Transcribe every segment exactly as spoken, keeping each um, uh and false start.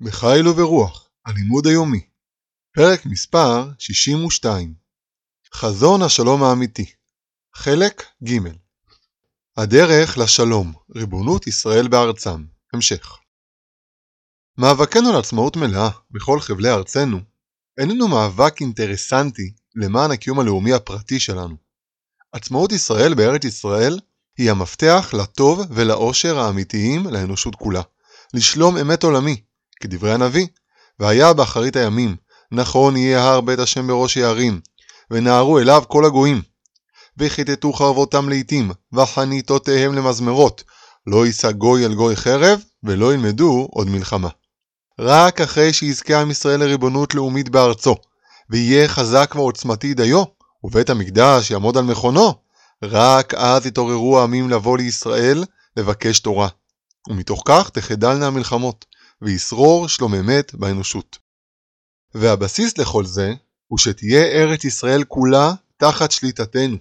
בחיל וברוח, הלימוד היומי. פרק מספר שישים ושתיים. חזון השלום האמיתי. חלק ג'. הדרך לשלום, ריבונות ישראל בארצם. המשך. מאבקנו לעצמאות מלאה בכל חבלי ארצנו, איננו מאבק אינטרסנטי למען הקיום הלאומי הפרטי שלנו. עצמאות ישראל בארץ ישראל היא המפתח לטוב ולאושר האמיתיים לאנושות כולה, לשלום אמת עולמי, כדברי הנביא, והיה באחרית הימים, נכון יהיה הר בית השם בראש יערים, ונערו אליו כל הגויים, וחיטטו חרבותם לעתים, וחניתותיהם למזמרות, לא יישא גוי אל גוי חרב, ולא ילמדו עוד מלחמה. רק אחרי שיזכה עם ישראל לריבונות לאומית בארצו, ויהיה חזק ועוצמתי דיו, ובית המקדש יעמוד על מכונו, רק אז יתעוררו העמים לבוא לישראל לבקש תורה, ומתוך כך תחדלנה המלחמות, וישרור שלום אמת באנושות. והבסיס לכל זה הוא שתהיה ארץ ישראל כולה תחת שליטתנו,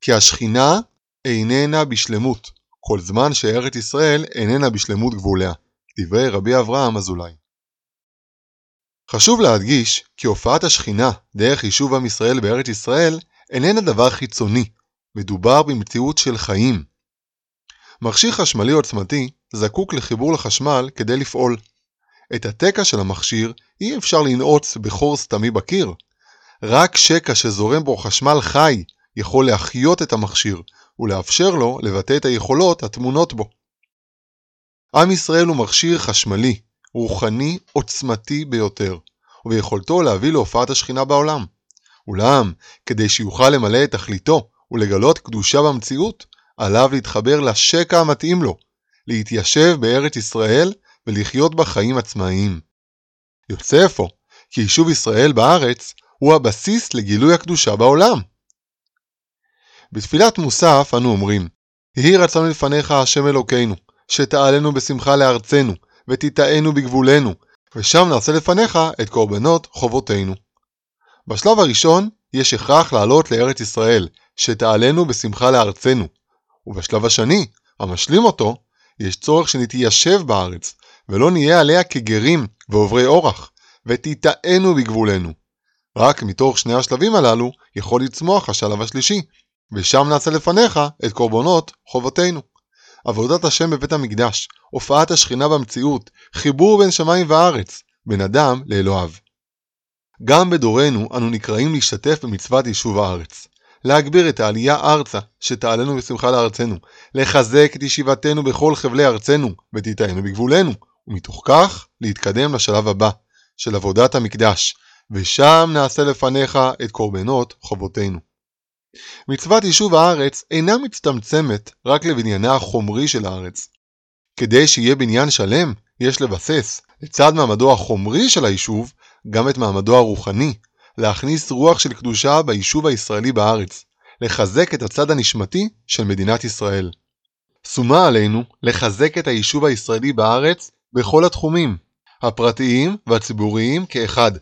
כי השכינה איננה בשלמות, כל זמן שארץ ישראל איננה בשלמות גבוליה, כתיבי רבי אברהם אזולאי. חשוב להדגיש כי הופעת השכינה דרך יישוב עם ישראל בארץ ישראל איננה דבר חיצוני, מדובר במציאות של חיים. מכשיר חשמלי עוצמתי זקוק לחיבור לחשמל כדי לפעול. את התקע של המכשיר אי אפשר לנעוץ בחור סתמי בקיר. רק שקע שזורם בו חשמל חי יכול להחיות את המכשיר ולאפשר לו לבטא את היכולות התמונות בו. עם ישראל הוא מכשיר חשמלי, רוחני עוצמתי ביותר, וביכולתו להביא להופעת השכינה בעולם. אולם, כדי שיוכל למלא את תכליתו ולגלות קדושה במציאות, עליו להתחבר לשקע המתאים לו, להתיישב בארץ ישראל ולחיות בחיים עצמאיים. יוצא אפוא, כי יישוב ישראל בארץ הוא הבסיס לגילוי הקדושה בעולם. בתפילת מוסף אנו אומרים, יהי רצון לפניך השם אלוקינו, שתעלנו בשמחה לארצנו, ותתאנו בגבולנו, ושם נעשה לפניך את קורבנות חובותינו. בשלב הראשון יש הכרח לעלות לארץ ישראל, שתעלנו בשמחה לארצנו, ובשלב השני, המשלים אותו, יש צורך שנתיישב בארץ, ולא נהיה עליה כגרים ועוברי אורח, ותתאנו בגבולנו. רק מתוך שני השלבים הללו יכול לצמוח השלב השלישי, ושם נעשה לפניך את קורבנות חובותינו. עבודת השם בבית המקדש, הופעת השכינה במציאות, חיבור בין שמיים וארץ, בין אדם לאלוהיו. גם בדורנו אנו נקראים להשתתף במצוות יישוב הארץ. להגביר את העלייה ארצה שתעלנו בשמחה לארצנו, לחזק את ישיבתנו בכל חבלי ארצנו ותתאנו בגבולנו, ומתוך כך להתקדם לשלב הבא של עבודת המקדש, ושם נעשה לפניך את קורבנות חובותינו. מצוות יישוב הארץ אינה מצטמצמת רק לבניינה החומרי של הארץ. כדי שיהיה בניין שלם, יש לבסס, לצד מעמדו החומרי של היישוב, גם את מעמדו הרוחני, להכניס רוח של קדושה ביישוב הישראלי בארץ, לחזק את הצד הנשמתי של מדינת ישראל. סומה עלינו לחזק את היישוב הישראלי בארץ בכל התחומים, הפרטיים והציבוריים כאחד.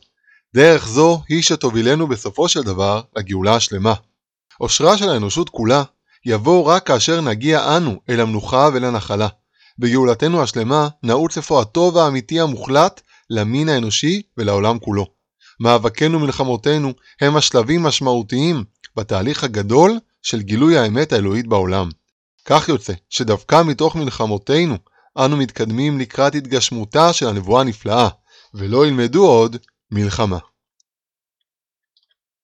דרך זו היא שתובילנו בסופו של דבר לגאולה השלמה. אושרה של האנושות כולה יבוא רק כאשר נגיע אנו אל המנוחה ולנחלה. בגאולתנו השלמה נעוץ אפוא הטוב האמיתי המוחלט למין האנושי ולעולם כולו. מאבקנו ומלחמותינו הם השלבים משמעותיים בתהליך הגדול של גילוי האמת האלוהית בעולם. כך יוצא שדווקא מתוך מלחמותינו אנו מתקדמים לקראת התגשמותה של הנבואה הנפלאה, ולא ילמדו עוד מלחמה.